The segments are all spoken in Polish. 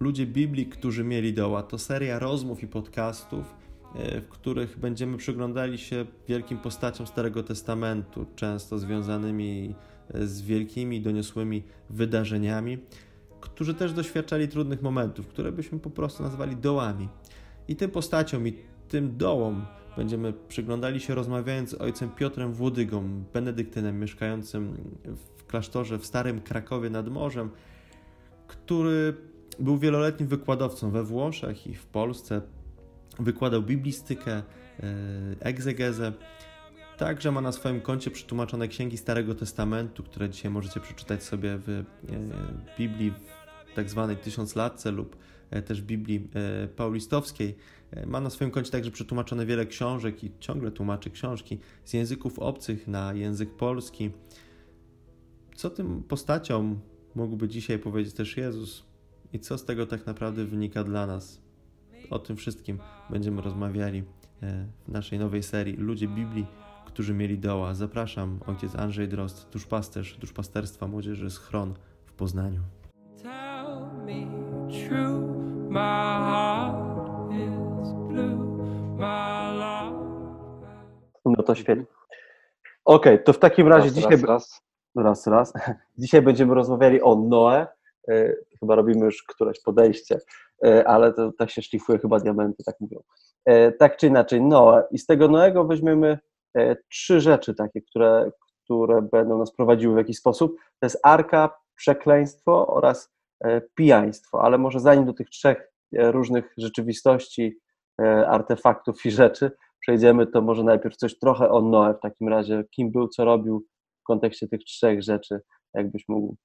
Ludzie Biblii, którzy mieli doła. To seria rozmów i podcastów, w których będziemy przyglądali się wielkim postaciom Starego Testamentu, często związanymi z wielkimi, doniosłymi wydarzeniami, którzy też doświadczali trudnych momentów, które byśmy po prostu nazwali dołami. I tym postaciom i tym dołom będziemy przyglądali się, rozmawiając z ojcem Piotrem Włodygą, benedyktynem mieszkającym w klasztorze w Starym Krakowie nad Morzem, który był wieloletnim wykładowcą we Włoszech i w Polsce. Wykładał biblistykę, egzegezę. Także ma na swoim koncie przetłumaczone księgi Starego Testamentu, które dzisiaj możecie przeczytać sobie w Biblii w tak zwanej tysiąclatce lub też w Biblii paulistowskiej. Ma na swoim koncie także przetłumaczone wiele książek i ciągle tłumaczy książki z języków obcych na język polski. Co tym postaciom mógłby dzisiaj powiedzieć też Jezus i co z tego tak naprawdę wynika dla nas? O tym wszystkim będziemy rozmawiali w naszej nowej serii Ludzie Biblii, którzy mieli doła. Zapraszam, ojciec Andrzej Drost, duszpasterz Duszpasterstwa Młodzieży Schron w Poznaniu. No to świetnie. Okej, to w takim razie Dzisiaj będziemy rozmawiali o Noe. Chyba robimy już któreś podejście, ale to tak się szlifuje, chyba diamenty tak mówią. Tak czy inaczej, Noe. I z tego Noego weźmiemy trzy rzeczy takie, które będą nas prowadziły w jakiś sposób. To jest arka, przekleństwo oraz pijaństwo. Ale może zanim do tych trzech różnych rzeczywistości, artefaktów i rzeczy przejdziemy, to może najpierw coś trochę o Noe w takim razie. Kim był, co robił w kontekście tych trzech rzeczy, jakbyś mógł,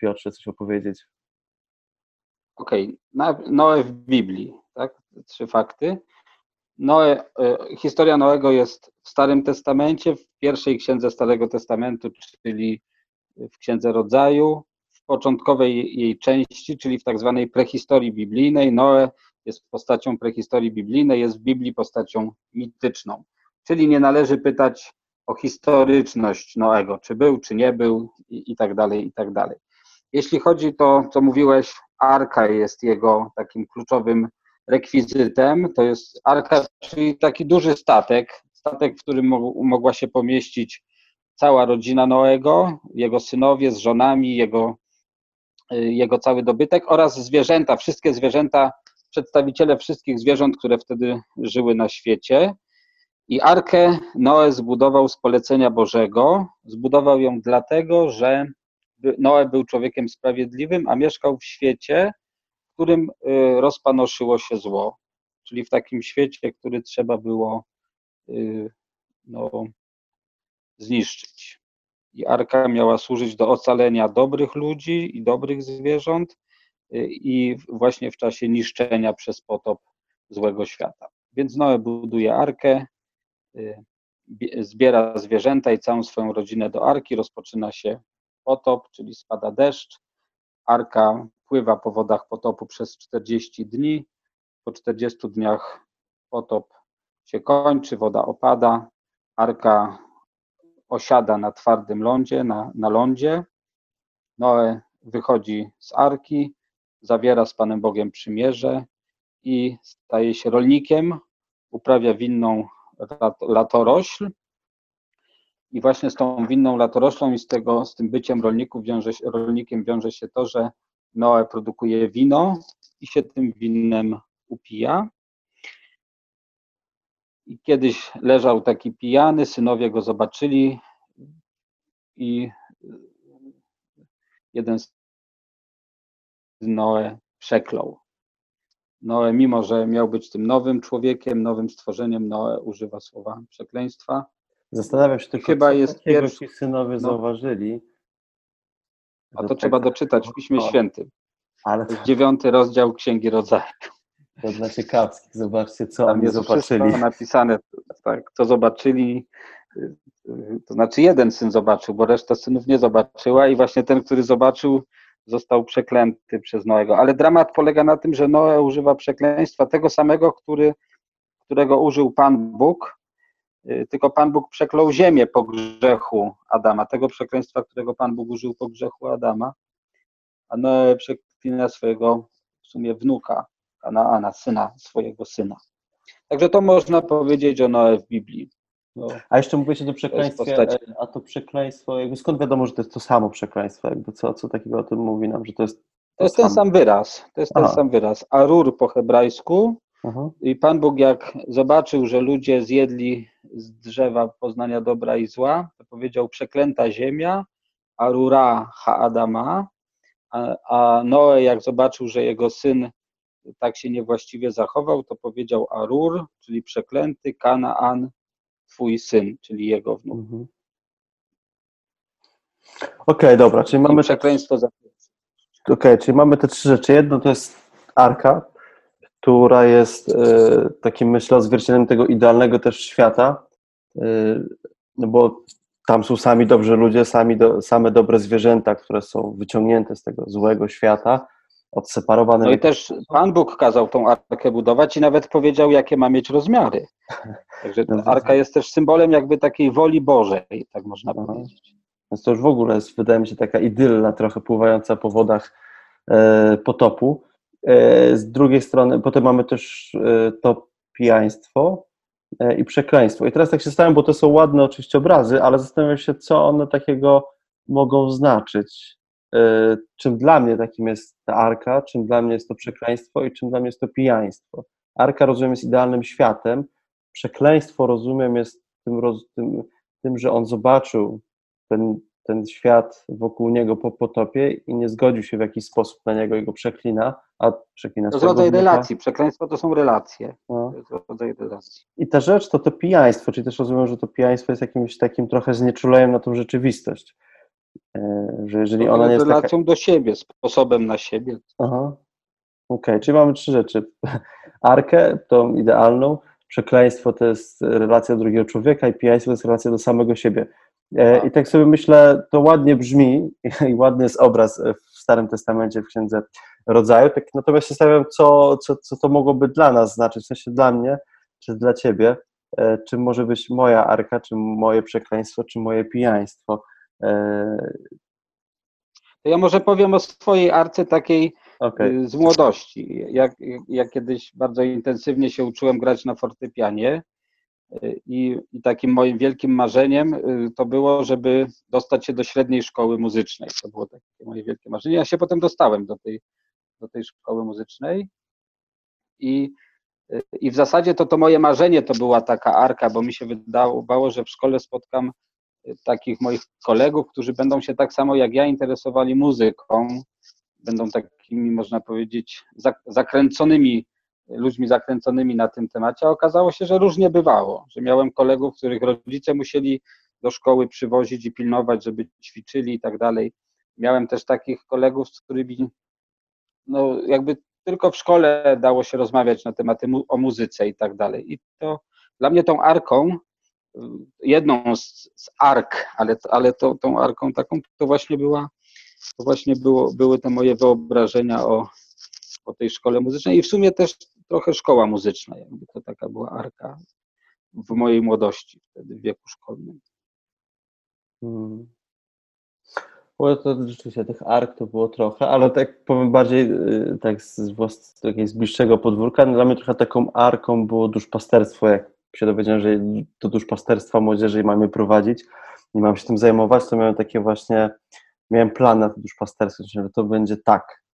Piotrze, coś opowiedzieć. Noe w Biblii, tak? Trzy fakty. Historia Noego jest w Starym Testamencie, w pierwszej księdze Starego Testamentu, czyli w Księdze Rodzaju, w początkowej jej części, czyli w tak zwanej prehistorii biblijnej. Noe jest postacią prehistorii biblijnej, jest w Biblii postacią mityczną. Czyli nie należy pytać o historyczność Noego, czy był, czy nie był i tak dalej, i tak dalej. Jeśli chodzi to, co mówiłeś, arka jest jego takim kluczowym rekwizytem. To jest arka, czyli taki duży statek, w którym mogła się pomieścić cała rodzina Noego, jego synowie z żonami, jego cały dobytek oraz zwierzęta, wszystkie zwierzęta, przedstawiciele wszystkich zwierząt, które wtedy żyły na świecie. I Arkę Noe zbudował z polecenia Bożego. Zbudował ją dlatego, że Noe był człowiekiem sprawiedliwym, a mieszkał w świecie, w którym rozpanoszyło się zło. Czyli w takim świecie, który trzeba było zniszczyć. I Arka miała służyć do ocalenia dobrych ludzi i dobrych zwierząt i właśnie w czasie niszczenia przez potop złego świata. Więc Noe buduje Arkę, zbiera zwierzęta i całą swoją rodzinę do arki, rozpoczyna się potop, czyli spada deszcz, arka pływa po wodach potopu przez 40 dni, po 40 dniach potop się kończy, woda opada, arka osiada na twardym lądzie, na lądzie, Noe wychodzi z arki, zawiera z Panem Bogiem przymierze i staje się rolnikiem, uprawia winną latorośl i właśnie z tą winną latoroślą i z tym byciem rolnikiem wiąże się to, że Noe produkuje wino i się tym winem upija. I kiedyś leżał taki pijany, synowie go zobaczyli i jeden z Noe przeklął. Noe, mimo że miał być tym nowym człowiekiem, nowym stworzeniem, Noe używa słowa przekleństwa. Zastanawiam się tylko, chyba jest pierwszy synowie zauważyli. A to trzeba doczytać w Piśmie Świętym. Ale to 9 rozdział Księgi Rodzaju. To dla ciekawskich, zobaczcie, co tam oni zobaczyli. Tam jest napisane, tak, co zobaczyli. To znaczy jeden syn zobaczył, bo reszta synów nie zobaczyła i właśnie ten, który zobaczył, został przeklęty przez Noego. Ale dramat polega na tym, że Noe używa przekleństwa tego samego, którego użył Pan Bóg, tylko Pan Bóg przeklął ziemię po grzechu Adama, tego przekleństwa, którego Pan Bóg użył po grzechu Adama, a Noe przeklina sumie wnuka Kanaana, syna swojego syna. Także to można powiedzieć o Noe w Biblii. No, a jeszcze mówię o przekleństwie, a to przekleństwo, jakby skąd wiadomo, że to jest to samo przekleństwo, jakby co takiego o tym mówi nam, że to jest... To jest ten sam wyraz, to jest ten sam wyraz. Arur po hebrajsku. I Pan Bóg, jak zobaczył, że ludzie zjedli z drzewa poznania dobra i zła, to powiedział: przeklęta ziemia, Arura ha Adama, a Noe, jak zobaczył, że jego syn tak się niewłaściwie zachował, to powiedział: Arur, czyli przeklęty Kanaan, twój syn, czyli jego wnuk. Okej, dobra, czyli mamy... Przekleństwo za... Okej, czyli mamy te trzy rzeczy. Jedno to jest Arka, która jest takim, myślę, odzwierciedleniem tego idealnego też świata, no bo tam są sami dobrzy ludzie, same dobre zwierzęta, które są wyciągnięte z tego złego świata, odseparowane. No i też Pan Bóg kazał tą arkę budować i nawet powiedział, jakie ma mieć rozmiary. Także ta arka jest też symbolem jakby takiej woli Bożej, tak można powiedzieć. Więc to już w ogóle jest, wydaje mi się, taka idylla trochę pływająca po wodach potopu. Z drugiej strony, potem mamy też to pijaństwo i przekleństwo. I teraz tak się stałem, bo to są ładne oczywiście obrazy, ale zastanawiam się, co one takiego mogą znaczyć. Czym dla mnie takim jest ta arka, czym dla mnie jest to przekleństwo i czym dla mnie jest to pijaństwo. Arka, rozumiem, jest idealnym światem. Przekleństwo, rozumiem, jest tym, że on zobaczył ten świat wokół niego po potopie i nie zgodził się w jakiś sposób na niego i go przeklina. To jest rodzaj relacji. Przekleństwo to są relacje. No. To jest rodzaj relacji. I ta rzecz to pijaństwo, czyli też rozumiem, że to pijaństwo jest jakimś takim trochę znieczuleniem na tą rzeczywistość. Że jeżeli ona nie jest relacją do siebie, sposobem na siebie. Okej, czyli mamy trzy rzeczy. Arkę, tą idealną, przekleństwo to jest relacja do drugiego człowieka i pijaństwo to jest relacja do samego siebie. I tak sobie myślę, to ładnie brzmi i ładny jest obraz w Starym Testamencie, w Księdze Rodzaju, tak, natomiast się stawiam, co to mogłoby dla nas znaczyć, w sensie dla mnie, czy dla ciebie, czym może być moja arka, czy moje przekleństwo, czy moje pijaństwo. To ja może powiem o swojej arce takiej z młodości. Ja kiedyś bardzo intensywnie się uczyłem grać na fortepianie. I takim moim wielkim marzeniem to było, żeby dostać się do średniej szkoły muzycznej. To było takie moje wielkie marzenie. Ja się potem dostałem do tej szkoły muzycznej i w zasadzie to moje marzenie to była taka arka, bo mi się wydawało, że w szkole spotkam takich moich kolegów, którzy będą się tak samo jak ja interesowali muzyką, będą takimi, można powiedzieć, ludźmi zakręconymi na tym temacie, a okazało się, że różnie bywało, że miałem kolegów, których rodzice musieli do szkoły przywozić i pilnować, żeby ćwiczyli i tak dalej. Miałem też takich kolegów, z którymi jakby tylko w szkole dało się rozmawiać na tematy o muzyce i tak dalej. I to dla mnie tą arką, jedną z ark, ale tą arką taką, to właśnie były te moje wyobrażenia o tej szkole muzycznej i w sumie też trochę szkoła muzyczna, jakby to taka była arka w mojej młodości, wtedy w wieku szkolnym. Bo to rzeczywiście tych ark to było trochę, ale tak powiem bardziej tak z bliższego podwórka, dla mnie trochę taką arką było duszpasterstwo, jak się dowiedziałem, że do duszpasterstwa młodzieży mamy prowadzić i mam się tym zajmować, to miałem takie właśnie, miałem plan na to duszpasterstwo, że to będzie tak.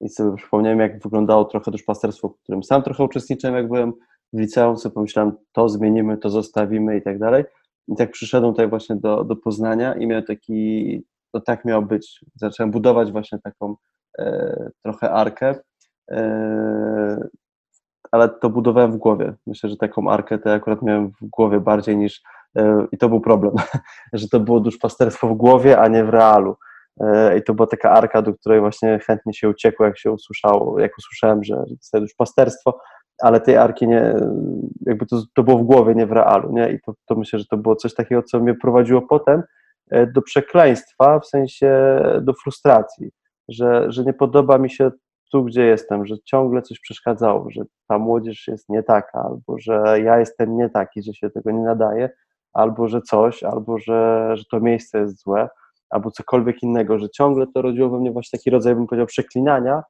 I sobie przypomniałem, jak wyglądało trochę duszpasterstwo, w którym sam trochę uczestniczyłem, jak byłem w liceum, sobie pomyślałem, to zmienimy, to zostawimy i tak dalej. I tak przyszedłem tutaj właśnie do Poznania i miałem taki, to tak miało być. Zacząłem budować właśnie taką trochę arkę, ale to budowałem w głowie. Myślę, że taką arkę to ja akurat miałem w głowie bardziej niż, i to był problem, że to było duszpasterstwo w głowie, a nie w realu. I to była taka arka, do której właśnie chętnie się uciekło, jak usłyszałem, że to jest duszpasterstwo, ale tej arki nie, jakby to było w głowie, nie w realu, nie? I to myślę, że to było coś takiego, co mnie prowadziło potem do przekleństwa, w sensie do frustracji, że nie podoba mi się tu, gdzie jestem, że ciągle coś przeszkadzało, że ta młodzież jest nie taka, albo że ja jestem nie taki, że się tego nie nadaje, albo że coś, albo że to miejsce jest złe, albo cokolwiek innego, że ciągle to rodziło we mnie właśnie taki rodzaj, bym powiedział, przeklinania,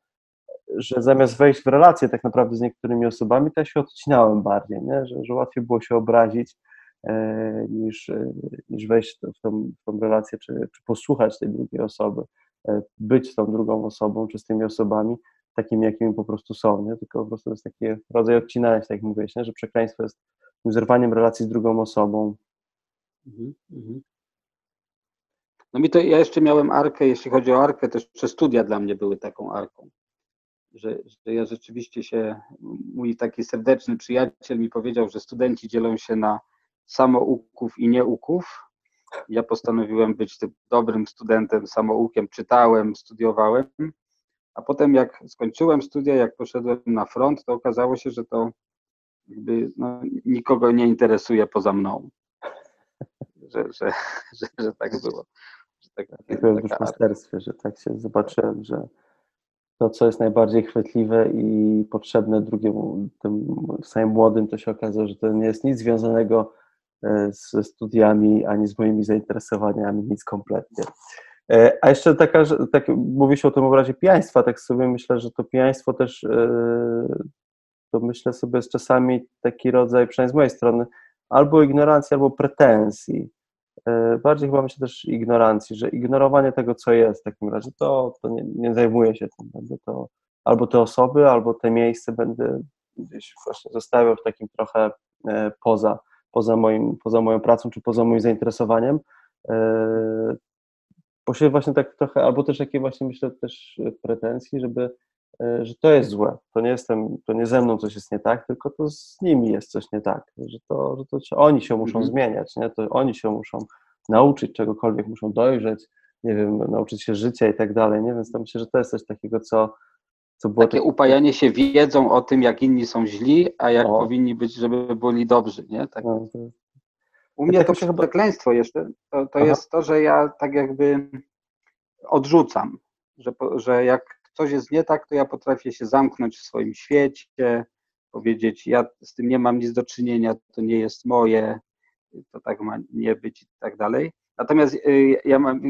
że zamiast wejść w relacje tak naprawdę z niektórymi osobami, to ja się odcinałem bardziej, nie? Że łatwiej było się obrazić niż wejść w tą relację, czy posłuchać tej drugiej osoby, być z tą drugą osobą, czy z tymi osobami takimi, jakimi po prostu są, nie? Tylko po prostu jest taki rodzaj odcinania się, tak jak mówiłeś, nie? Że przekleństwo jest zerwaniem relacji z drugą osobą. No mi to, ja jeszcze miałem arkę, jeśli chodzi o arkę, też studia dla mnie były taką arką, że ja rzeczywiście mój taki serdeczny przyjaciel mi powiedział, że studenci dzielą się na samouków i nieuków. Ja postanowiłem być tym dobrym studentem, samoukiem, czytałem, studiowałem, a potem jak skończyłem studia, jak poszedłem na front, to okazało się, że to jakby nikogo nie interesuje poza mną. Że tak było. Byłem już w masterstwie, że tak się zobaczyłem, że to, co jest najbardziej chwytliwe i potrzebne drugiemu, tym samym młodym, to się okazało, że to nie jest nic związanego ze studiami, ani z moimi zainteresowaniami, nic kompletnie. A jeszcze tak mówi się o tym obrazie pijaństwa, tak sobie myślę, że to pijaństwo też, to myślę sobie, jest czasami taki rodzaj, przynajmniej z mojej strony, albo ignorancji, albo pretensji. Bardziej chyba myślę też ignorancji, że ignorowanie tego, co jest w takim razie, to nie zajmuję się tym. Będę to, albo te osoby, albo te miejsce będę gdzieś właśnie zostawiał w takim trochę poza moją pracą, czy poza moim zainteresowaniem. Bo się właśnie tak trochę, albo też jakie właśnie myślę też pretensji, że to jest złe, to nie ze mną coś jest nie tak, tylko to z nimi jest coś nie tak, że to oni się muszą zmieniać, nie? To oni się muszą nauczyć czegokolwiek, muszą dojrzeć, nie wiem, nauczyć się życia i tak dalej, nie? Więc to myślę, że to jest coś takiego, co było... Takie upajanie się wiedzą o tym, jak inni są źli, a jak powinni być, żeby byli dobrzy, nie? Tak. No, to... U mnie to przekleństwo jeszcze, to jest to, że ja tak jakby odrzucam, że jak coś jest nie tak, to ja potrafię się zamknąć w swoim świecie, powiedzieć, ja z tym nie mam nic do czynienia, to nie jest moje, to tak ma nie być i tak dalej. Natomiast ja mam,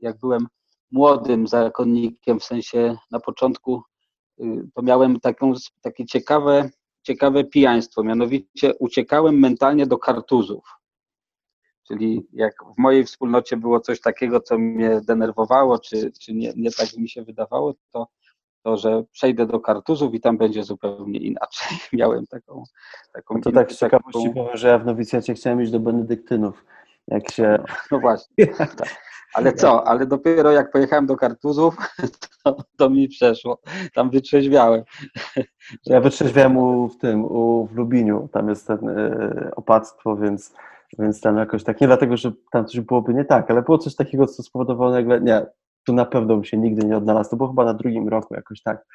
jak byłem młodym zakonnikiem, w sensie na początku, to miałem takie ciekawe pijaństwo, mianowicie uciekałem mentalnie do kartuzów. Czyli jak w mojej wspólnocie było coś takiego, co mnie denerwowało, czy nie tak mi się wydawało, to że przejdę do kartuzów i tam będzie zupełnie inaczej. Miałem taką no to tak z ciekawości powiem, że ja w nowicjacie chciałem iść do benedyktynów. Jak się... No właśnie. Tak. Ale co? Ale dopiero jak pojechałem do kartuzów, to mi przeszło. Tam wytrzeźwiałem. Ja wytrzeźwiałem w Lubiniu. Tam jest ten opactwo, więc tam jakoś tak, nie dlatego, że tam coś byłoby nie tak, ale było coś takiego, co spowodowało nagle, nie, to na pewno bym się nigdy nie odnalazł, to było chyba na drugim roku jakoś tak,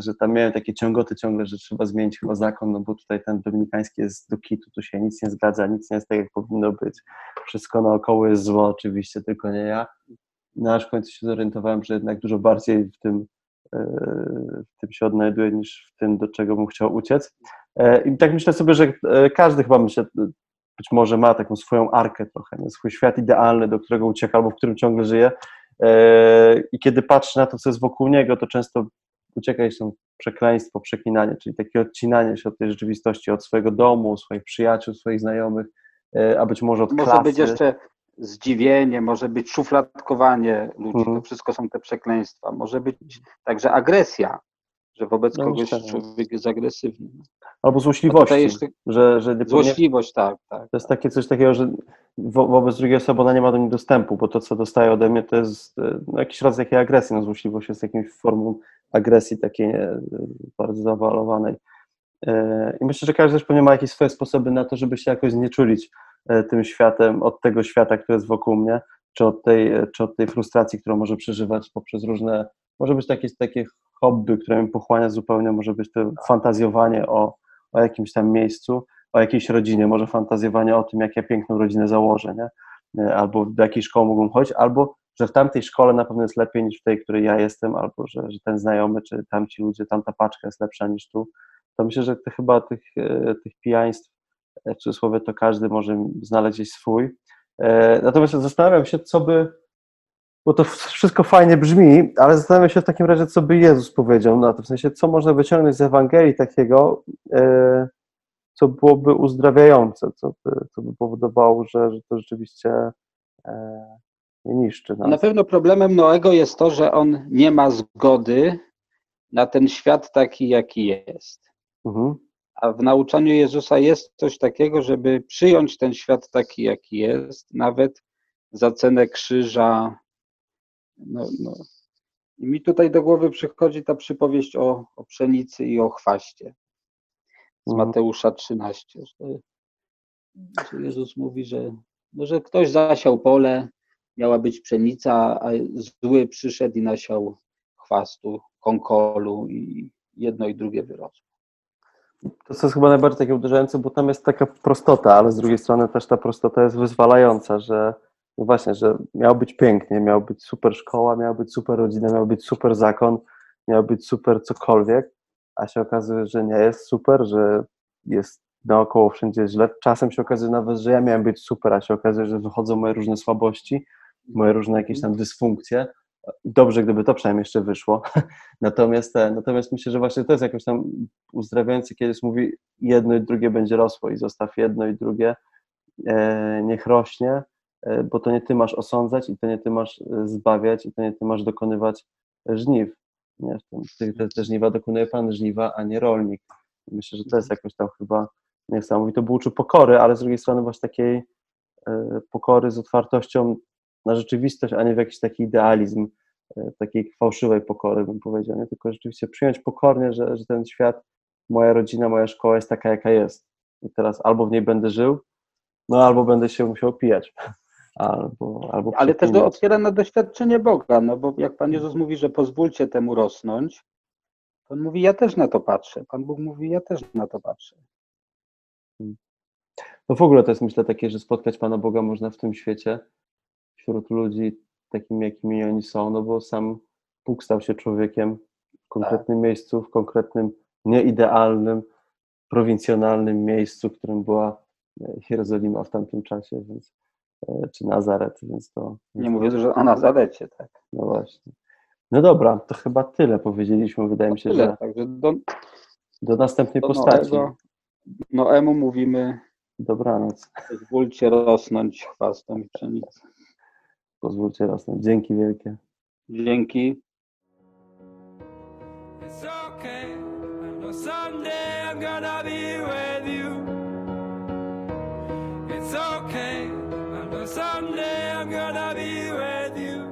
że tam miałem takie ciągoty ciągle, że trzeba zmienić chyba zakon, no bo tutaj ten dominikański jest do kitu, tu się nic nie zgadza, nic nie jest tak, jak powinno być, wszystko naokoło jest zło oczywiście, tylko nie ja, no aż w końcu się zorientowałem, że jednak dużo bardziej w tym się odnajduję, niż w tym, do czego bym chciał uciec i tak myślę sobie, że każdy chyba być może ma taką swoją arkę trochę, nie? Swój świat idealny, do którego ucieka albo w którym ciągle żyje i kiedy patrzy na to, co jest wokół niego, to często ucieka i są przekleństwo, przeklinanie, czyli takie odcinanie się od tej rzeczywistości, od swojego domu, swoich przyjaciół, swoich znajomych, a być może od klasy. Może być jeszcze zdziwienie, może być szufladkowanie ludzi, to wszystko są te przekleństwa, może być także agresja, że wobec kogoś człowiek jest agresywny. Albo złośliwości. Złośliwość, tak. To jest takie coś takiego, że wobec drugiej osoby ona nie ma do niej dostępu, bo to, co dostaje ode mnie, to jest jakiś rodzaj jakiej agresji. No, złośliwość jest jakimś formą agresji takiej bardzo zaawalowanej. I myślę, że każdy też pewnie ma jakieś swoje sposoby na to, żeby się jakoś znieczulić tym światem, od tego świata, który jest wokół mnie, czy od tej frustracji, którą może przeżywać poprzez różne, może być takie hobby, które mi pochłania zupełnie, może być to fantazjowanie o jakimś tam miejscu, o jakiejś rodzinie, może fantazjowanie o tym, jak ja piękną rodzinę założę, nie? Albo do jakiej szkoły mogą chodzić, albo, że w tamtej szkole na pewno jest lepiej niż w tej, w której ja jestem, albo, że ten znajomy, czy tamci ludzie, tamta paczka jest lepsza niż tu. To myślę, że chyba tych pijaństw, w cudzysłowie, to każdy może znaleźć swój. Natomiast zastanawiam się, co by Bo to wszystko fajnie brzmi, ale zastanawiam się w takim razie, co by Jezus powiedział na to, w sensie, co można wyciągnąć z Ewangelii takiego, co byłoby uzdrawiające, co by powodowało, że to rzeczywiście nie niszczy nas. Na pewno problemem Noego jest to, że on nie ma zgody na ten świat taki, jaki jest. Mhm. A w nauczaniu Jezusa jest coś takiego, żeby przyjąć ten świat taki, jaki jest, nawet za cenę krzyża. No. I mi tutaj do głowy przychodzi ta przypowieść o pszenicy i o chwaście z Mateusza 13. Że Jezus mówi, że ktoś zasiał pole, miała być pszenica, a zły przyszedł i nasiał chwastu, konkolu i jedno i drugie wyrosło. To jest chyba najbardziej takie uderzające, bo tam jest taka prostota, ale z drugiej strony też ta prostota jest wyzwalająca, że no właśnie, że miało być pięknie, miała być super szkoła, miała być super rodzina, miał być super zakon, miał być super cokolwiek, a się okazuje, że nie jest super, że jest naokoło wszędzie źle. Czasem się okazuje nawet, że ja miałem być super, a się okazuje, że wychodzą moje różne słabości, moje różne jakieś tam dysfunkcje. Dobrze, gdyby to przynajmniej jeszcze wyszło. Natomiast myślę, że właśnie to jest jakoś tam uzdrawiające, kiedyś mówi, jedno i drugie będzie rosło i zostaw jedno i drugie, niech rośnie, bo to nie ty masz osądzać i to nie ty masz zbawiać i to nie ty masz dokonywać żniw. Nie? Te żniwa dokonuje Pan żniwa, a nie rolnik. Myślę, że to jest jakoś tam chyba niesamowite, bo uczy pokory, ale z drugiej strony właśnie takiej pokory z otwartością na rzeczywistość, a nie w jakiś taki idealizm, takiej fałszywej pokory, bym powiedział, nie? Tylko rzeczywiście przyjąć pokornie, że ten świat, moja rodzina, moja szkoła jest taka, jaka jest. I teraz albo w niej będę żył, no albo będę się musiał pijać. Ale też otwiera na doświadczenie Boga, no bo jak Pan Jezus mówi, że pozwólcie temu rosnąć, Pan mówi, ja też na to patrzę. Pan Bóg mówi, ja też na to patrzę. No w ogóle to jest, myślę, takie, że spotkać Pana Boga można w tym świecie, wśród ludzi takimi, jakimi oni są, no bo sam Bóg stał się człowiekiem w konkretnym miejscu, w konkretnym, nieidealnym, prowincjonalnym miejscu, którym była Jerozolima w tamtym czasie, więc, czy Nazaret, więc to... Nie mówię dużo o Nazarecie, tak. No właśnie. No dobra, to chyba tyle powiedzieliśmy, wydaje mi się, tyle, że... Także do następnej postaci. Noemu mówimy... Dobranoc. Pozwólcie rosnąć chwastom i pszenicy. Pozwólcie rosnąć. Dzięki wielkie. Dzięki. It's okay. I know someday I'm gonna be with you. It's okay. I know someday I'm gonna be with you.